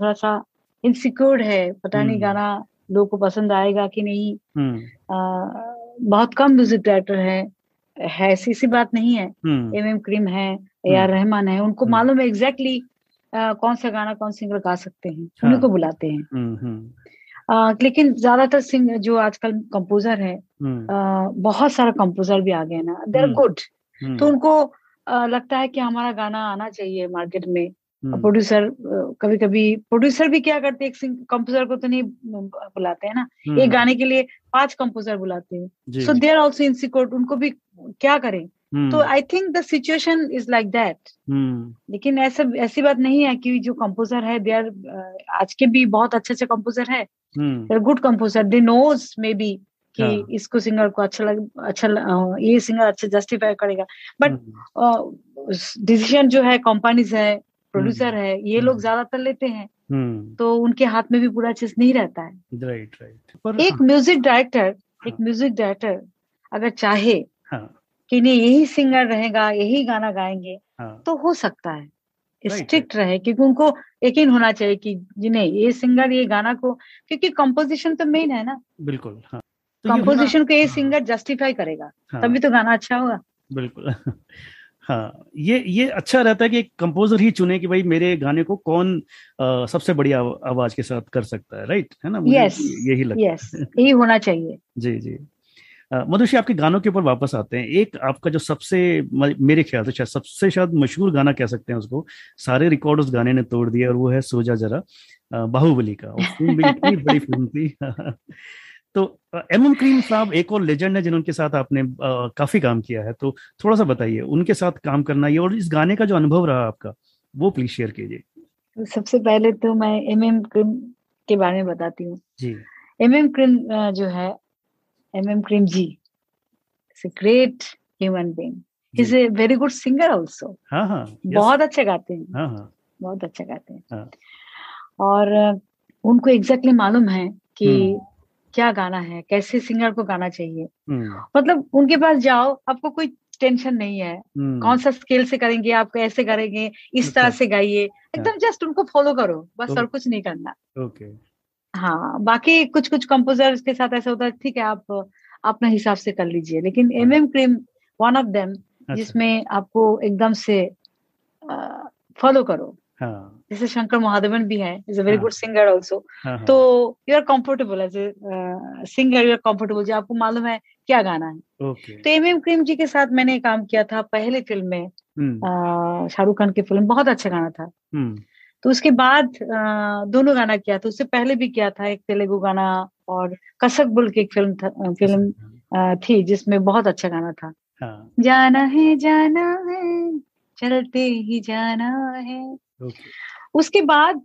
थोड़ा सा इनसिक्योर है, पता नहीं गाना लोगों को पसंद आएगा कि नहीं। uh, बहुत कम म्यूजिक डायरेक्टर है, है ऐसी सी बात नहीं है। एम एम करीम है, ए आर रहमान है, उनको मालूम है एग्जैक्टली कौन सा गाना कौन सिंगर गा सकते हैं, उन्हीं को बुलाते हैं। आ, लेकिन ज्यादातर सिंगर जो आजकल कंपोजर है, आ, बहुत सारा कंपोजर भी आ गए ना, दे आर गुड, तो उनको आ, लगता है कि हमारा गाना आना चाहिए मार्केट में। प्रोड्यूसर, कभी कभी प्रोड्यूसर भी क्या करते हैं, एक कंपोजर को तो नहीं बुलाते हैं ना, एक गाने के लिए पांच कंपोजर बुलाते हैं, so they are also insecure, उनको भी क्या करें। तो I think the situation is like that. लेकिन ऐसा ऐसी बात नहीं है कि जो कंपोजर है, दे आर, आज के भी बहुत अच्छे अच्छे कंपोजर है, they are good composer, they knows maybe कि इसको सिंगर को अच्छा लग अच्छा ये सिंगर अच्छा जस्टिफाई करेगा। बट डिसीजन जो है कंपनीज है, प्रोड्यूसर है, ये लोग ज्यादातर लेते हैं, तो उनके हाथ में भी पूरा चीज नहीं रहता है। Right right. एक म्यूजिक डायरेक्टर एक म्यूजिक डायरेक्टर अगर चाहे कि नहीं यही सिंगर रहेगा, यही गाना गाएंगे, तो हो सकता है। स्ट्रिक्ट रहे, क्योंकि उनको यकीन होना चाहिए कि जी नहीं ये सिंगर ये गाना को, क्योंकि कंपोजिशन तो मेन है ना। बिल्कुल, हाँ। तो कंपोजिशन को ये सिंगर जस्टिफाई करेगा, हाँ। तभी तो गाना अच्छा होगा। बिल्कुल, हाँ। ये ये अच्छा रहता है कि कंपोजर ही चुने कि भाई मेरे गाने को कौन आ, सबसे बढ़िया आवाज के साथ कर सकता है, राइट, है ना। यस, यही लगता है, यही होना चाहिए। जी जी मधुश्री, आपके गानों के ऊपर वापस आते हैं। एक आपका जो सबसे, मेरे ख्याल से शायद सबसे शायद मशहूर गाना कह सकते हैं उसको, सारे रिकॉर्ड उस गाने ने तोड़ दिए, और वो है सो जा जरा, बाहुबली का। फिल्म भी इतनी बड़ी फिल्म थी। तो एम क्रीम साहब एक और लेजेंड है जिनके साथ आपने आ, काफी काम किया है, तो थोड़ा सा बताइए उनके साथ काम करना ये और इस गाने का जो अनुभव रहा आपका, वो प्लीज शेयर कीजिए। सबसे पहले तो मैं एम क्रीम के बारे में बताती हूँ। एम क्रीम जो है, M Kreem ji is a great human being, is a very good singer also. बहुत अच्छा गाते हैं, हाँ, हाँ। बहुत अच्छा गाते हैं, हाँ। और उनको एग्जैक्टली मालूम है कि क्या गाना है, कैसे सिंगर को गाना चाहिए। मतलब उनके पास जाओ, आपको कोई टेंशन नहीं है, कौन सा स्केल से करेंगे, आप कैसे करेंगे, इस तरह से गाइए, एकदम जस्ट उनको फॉलो करो बस, और कुछ नहीं करना। ओके, हाँ। बाकी कुछ कुछ कंपोजर्स के साथ ऐसा होता है, ठीक है आप अपने हिसाब से कर लीजिए, लेकिन M M Kreem one of them, जिसमें आपको एकदम से फॉलो करो। हाँ। जैसे शंकर महादेवन भी है, is a very good singer also. तो you are comfortable as a singer, you are comfortable, जो आपको मालूम है क्या गाना है। okay. तो एम एम क्रीम जी के साथ मैंने काम किया था पहली फिल्म में, uh, शाहरुख खान की फिल्म, बहुत अच्छा गाना था। हुँ. तो उसके बाद uh, दोनों गाना किया था, उससे पहले भी किया था, एक तेलुगु गाना और कसक बोल की एक फिल्म था, फिल्म uh, थी जिसमें बहुत अच्छा गाना था। हाँ. जाना है जाना है चलते ही जाना है। Okay. उसके बाद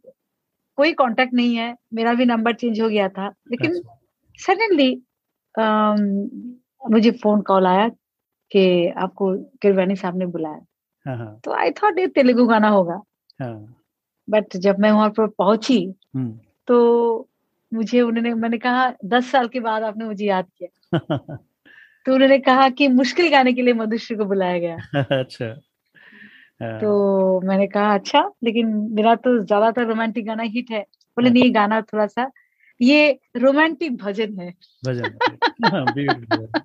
कोई कांटेक्ट नहीं है, मेरा भी नंबर चेंज हो गया था, लेकिन सडनली मुझे फोन कॉल आया कि आपको गिरवेनी साहब ने बुलाया। uh-huh. तो आई थॉट ये तेलुगु गाना होगा, बट uh-huh. जब मैं वहां पर पहुंची, hmm. तो मुझे उन्होंने, मैंने कहा दस साल के बाद आपने मुझे याद किया। तो उन्होंने कहा कि मुश्किल गाने के लिए मधुश्री को बुलाया गया। अच्छा। तो मैंने कहा अच्छा, लेकिन मेरा तो ज्यादातर रोमांटिक गाना हिट है। बोले नहीं, गाना थोड़ा सा ये रोमांटिक भजन है। भजन।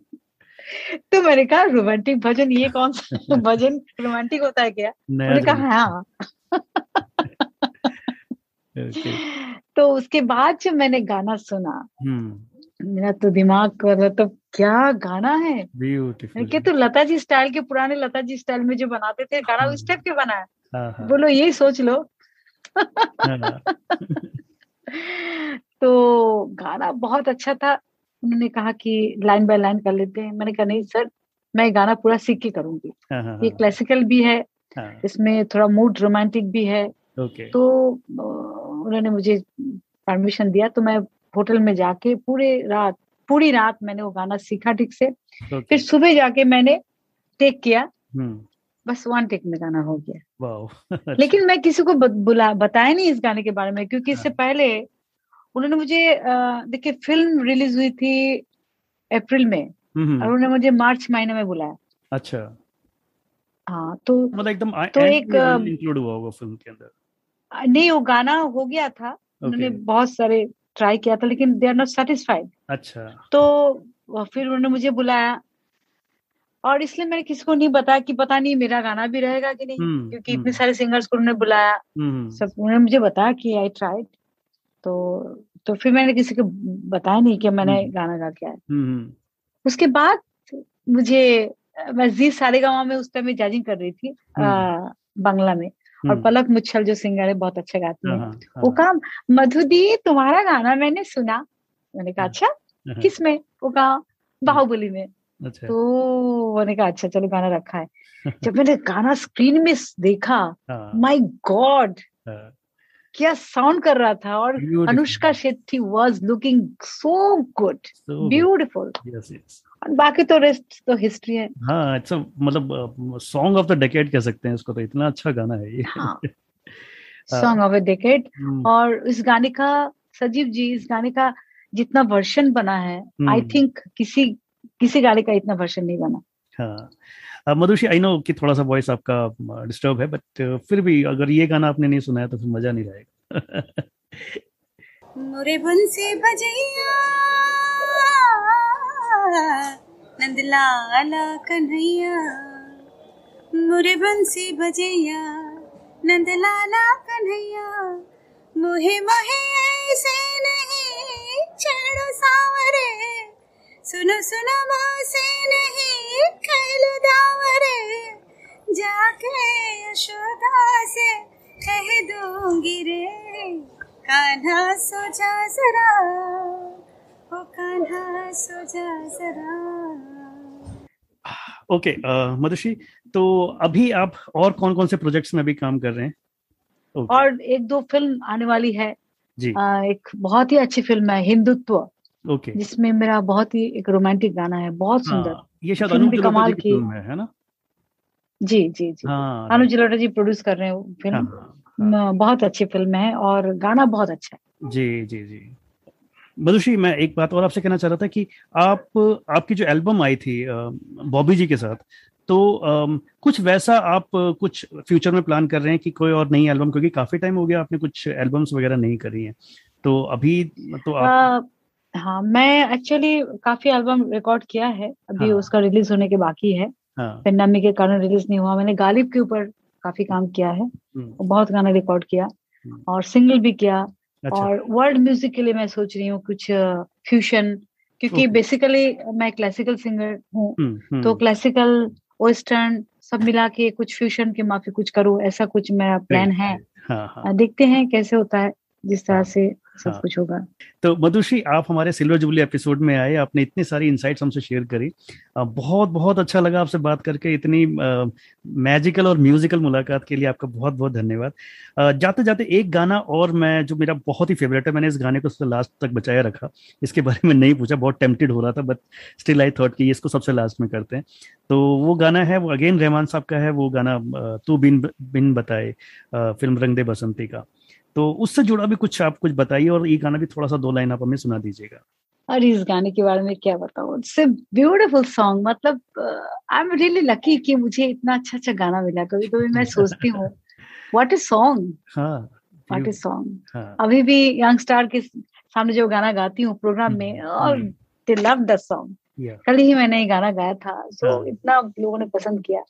तो मैंने कहा रोमांटिक भजन, ये कौन सा भजन रोमांटिक होता है क्या? मैंने कहा हाँ। तो उसके बाद जब मैंने गाना सुना, मेरा तो दिमाग, मतलब क्या गाना है, ब्यूटीफुल। तो लता जी स्टाइल के, पुराने लता जी स्टाइल में जो बनाते थे गाना, उस टाइप के बनाया, बोलो यही सोच लो। तो गाना बहुत अच्छा था। उन्होंने कहा कि लाइन बाय लाइन कर लेते हैं, मैंने कहा नहीं सर, मैं गाना पूरा सीख के करूंगी। ये क्लासिकल भी है, इसमें थोड़ा मूड रोमांटिक भी है। तो उन्होंने मुझे परमिशन दिया, तो मैं होटल में जाके पूरे रात पूरी रात मैंने वो गाना सीखा ठीक से। okay. फिर सुबह जाके मैंने टेक किया, hmm. बस वन टेक में गाना हो गया। wow. लेकिन मैं किसी को बुला बताया नहीं इस गाने के बारे में, क्योंकि इससे yeah. पहले उन्होंने मुझे, देखिए फिल्म रिलीज हुई थी अप्रैल में, mm-hmm. और उन्होंने मुझे मार्च महीने में बुलाया। अच्छा, हाँ। तो मतलब एकदम तो एक इंक्लूड हुआ होगा फिल्म के अंदर? नहीं, वो गाना हो गया था, उन्होंने बहुत सारे ट्राई किया था, लेकिन दे आर नॉट सेटिस्फाइड। अच्छा। तो फिर उन्होंने मुझे बुलाया, और इसलिए मैंने किसी को नहीं बताया कि पता नहीं मेरा गाना भी रहेगा कि नहीं, क्योंकि इतने सारे सिंगर्स को उन्होंने बुलाया, सब उन्होंने मुझे बताया कि आई ट्राइड। तो तो फिर मैंने किसी को बताया नहीं कि मैंने गाना गा के आया। उसके बाद मुझे, मैं जी सारेगामा में उस टाइम जजिंग कर रही थी, बांग्ला में, और पलक मुच्छल जो सिंगर है, बहुत अच्छा गाती है, वो काम, मधु दी तुम्हारा गाना मैंने सुना। मैंने कहा अच्छा, किसमें? वो कहा बाहुबली में। तो मैंने कहा अच्छा चलो गाना रखा है। जब मैंने गाना स्क्रीन में देखा, माय गॉड क्या साउंड कर रहा था, और Anushka Shetty was looking so good, beautiful. बाकी तो रेस्ट तो हिस्ट्री है। हाँ, इट्स मतलब सॉन्ग ऑफ द डेकेड कह सकते हैं इसको, तो इतना अच्छा गाना है ये, सॉन्ग ऑफ द डेकेड। और इस गाने का, सजीव जी, इस गाने का जितना वर्शन बना है, आई थिंक किसी किसी गाने का इतना वर्शन नहीं बना। हाँ, मधुश्री, आई नो कि थोड़ा सा वॉइस आपका डिस्टर्ब है, बट फिर भी अगर ये गाना आपने नहीं सुना है तो फिर मजा नहीं आएगा। मुरेबन से बजैया नंदलाला कन्हैया, मुरेबन से बजैया नंदलाला कन्हैया, मोहे मोहे ऐसे नहीं छेड़ो सावरे, सुनो सुनो मोसे नहीं खैलो दावरे, जाके यशोदा से कह दूंगी रे कान्हा सोचा जरा, ओ कान्हा सोचा जरा। ओके okay, मधुश्री, तो अभी आप और कौन कौन से प्रोजेक्ट्स में अभी काम कर रहे हैं? okay. और एक दो फिल्म आने वाली है जी। आ, एक बहुत ही अच्छी फिल्म है हिंदुत्व, okay. जिसमें मेरा बहुत ही एक रोमांटिक गाना है, बहुत सुंदर। हाँ, ये शायद अनुज लोढ़ा की फिल्म है, है ना? जी जी जी हाँ, अनुज लोढ़ा जी प्रोड्यूस कर रहे हैं फिल्म। हाँ, हाँ, बहुत अच्छी फिल्म है और गाना बहुत अच्छा है। जी जी जी मधुश्री, मैं एक बात और आपसे कहना चाह रहा था कि आप आपकी जो एल्बम आई थी बॉबी जी के साथ, तो कुछ वैसा आप कुछ फ्यूचर में प्लान कर रहे हैं कि कोई और नई एल्बम, क्योंकि काफी टाइम हो गया आपने कुछ एल्बम्स वगैरह नहीं करी हैं, तो अभी तो आप... हाँ, मैं एक्चुअली काफी एल्बम रिकॉर्ड किया है, अभी हाँ, उसका रिलीज होने के बाकी है। हाँ, पेंडेमिक के कारण रिलीज नहीं हुआ। मैंने गालिब के ऊपर काफी काम किया है, बहुत गाना रिकॉर्ड किया और सिंगल भी किया। अच्छा। और वर्ल्ड म्यूजिक के लिए मैं सोच रही हूँ कुछ फ्यूजन, क्योंकि बेसिकली मैं क्लासिकल सिंगर हूँ, तो क्लासिकल वेस्टर्न सब मिला के कुछ फ्यूजन के माफी कुछ करूँ, ऐसा कुछ मेरा प्लान है। हाँ, हाँ। देखते हैं कैसे होता है, जिस तरह से सब हाँ, कुछ होगा। तो मधुश्री, आप हमारे सिल्वर जुबली एपिसोड में आए, आपने इतनी सारी इनसाइट्स हमसे शेयर करी, बहुत बहुत अच्छा लगा आपसे बात करके। इतनी मैजिकल और म्यूजिकल मुलाकात के लिए आपका बहुत बहुत धन्यवाद। जाते जाते एक गाना और मैं, जो मेरा बहुत ही फेवरेट है, मैंने इस गाने को सबसे लास्ट तक बचाया रखा, इसके बारे में नहीं पूछा, बहुत टेम्प्टेड हो रहा था, बट स्टिल आई थॉट कि इसको सबसे लास्ट में करते हैं। तो वो गाना है, वो अगेन रहमान साहब का है, वो गाना तू बिन बिन बताए, फिल्म रंग दे बसंती का। तो उससे जुड़ा भी कुछ आप कुछ बताइए, और ये गाना भी थोड़ा सा दो लाइन आप हमें सुना दीजिएगा। अरे इस गाने के बारे में क्या बताऊं, इट्स अ ब्यूटीफुल सॉन्ग। मतलब आई एम रियली लकी कि मुझे इतना अच्छा अच्छा गाना मिला। कभी कभी मैं सोचती हूँ what a song, what a song. अभी भी यंगस्टार के सामने जो गाना गाती हूँ प्रोग्राम में, और दे लव द सॉन्ग। कल ही मैंने ये गाना गाया था, सो इतना लोगों ने पसंद किया।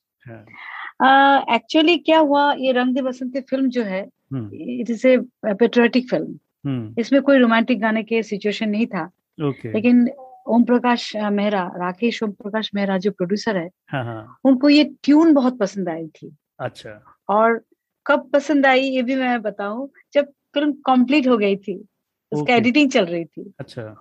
एक्चुअली uh, क्या हुआ, ये रंग दे बसंती फिल्म जो है, it is a patriotic film, इसमें कोई रोमांटिक गाने के सिचुएशन नहीं था। okay. लेकिन ओम प्रकाश मेहरा, राकेश ओम प्रकाश मेहरा जो प्रोड्यूसर है, हाँ, उनको ये ट्यून बहुत पसंद आई थी। अच्छा। और कब पसंद आई ये भी मैं बताऊं, जब फिल्म कंप्लीट हो गई थी, उसका okay. एडिटिंग चल रही थी। अच्छा।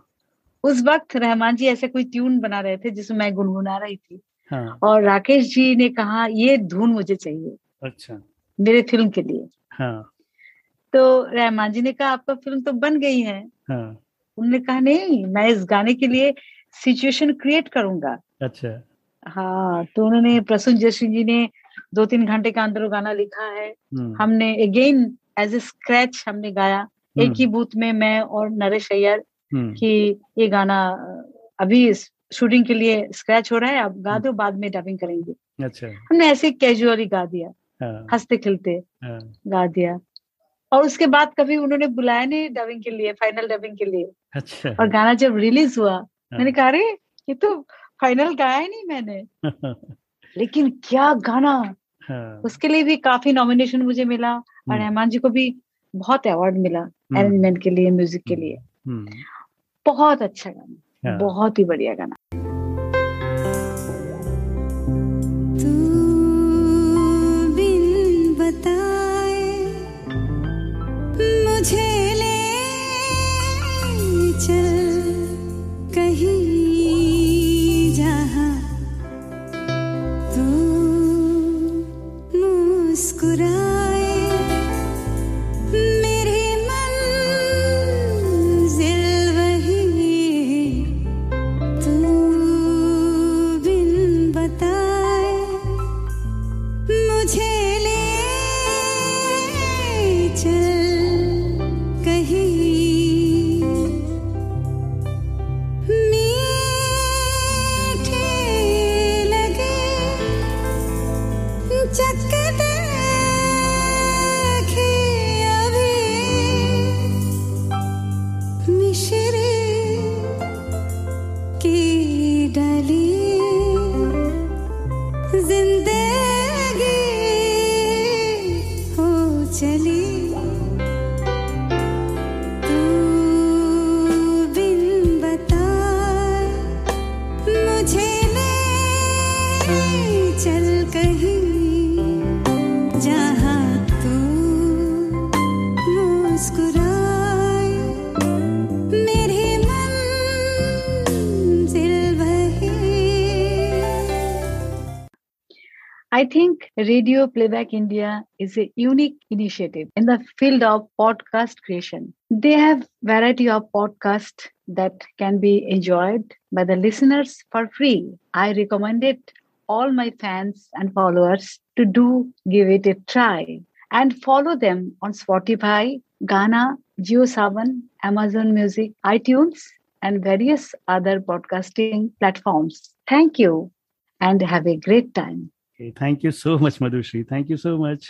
उस वक्त रहमान जी ऐसे कोई ट्यून बना रहे थे जिसमें मैं गुनगुना रही थी। हाँ। और राकेश जी ने कहा ये धुन मुझे चाहिए। अच्छा। मेरे फिल्म के लिए। हाँ। तो रहमान जी ने कहा आपका फिल्म तो बन गई है। हाँ। उन्होंने कहा नहीं, मैं इस गाने के लिए सिचुएशन क्रिएट करूंगा। अच्छा। हाँ, तो उन्होंने, प्रसून जयश्री जी ने दो तीन घंटे के अंदर गाना लिखा है। हमने अगेन एज ए स्क्रैच हमने गाया, एक ही बूथ में मैं और नरेश अय्यर की। ये गाना अभी शूटिंग के लिए स्क्रैच हो रहा है, आप गा दो, बाद में डबिंग करेंगे। अच्छा। हमने ऐसे कैजुअली गा दिया, हंसते खिलते गा दिया। और उसके बाद कभी उन्होंने बुलाया नहीं डबिंग के लिए, फाइनल डबिंग के लिए। अच्छा। और गाना जब रिलीज हुआ, मैंने कहा अरे ये तो फाइनल गाया ही नहीं मैंने, लेकिन क्या गाना। उसके लिए भी काफी नॉमिनेशन मुझे मिला, और रहमान जी को भी बहुत अवार्ड मिला अरेंजमेंट के लिए, म्यूजिक के लिए। बहुत अच्छा गाना, बहुत ही बढ़िया गाना। तू बिन बताए मुझे ले चल कहीं जहां तू मुस्कुराए, मेरे मंजिल वही। चली तू बिन बताए मुझे ले चल कहीं जहाँ तू मुस्कुराए मेरे मंजिल वही। I think Radio Playback India is a unique initiative in the field of podcast creation. They have variety of podcasts that can be enjoyed by the listeners for free. I recommend it all my fans and followers to do give it a try and follow them on Spotify, Gaana, JioSaavn, Amazon Music, iTunes and various other podcasting platforms. Thank you and have a great time. Thank you so much Madhushree, thank you so much.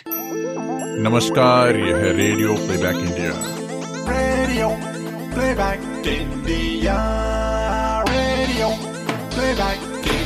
नमस्कार, यह है radio playback India. Radio playback India, radio playback.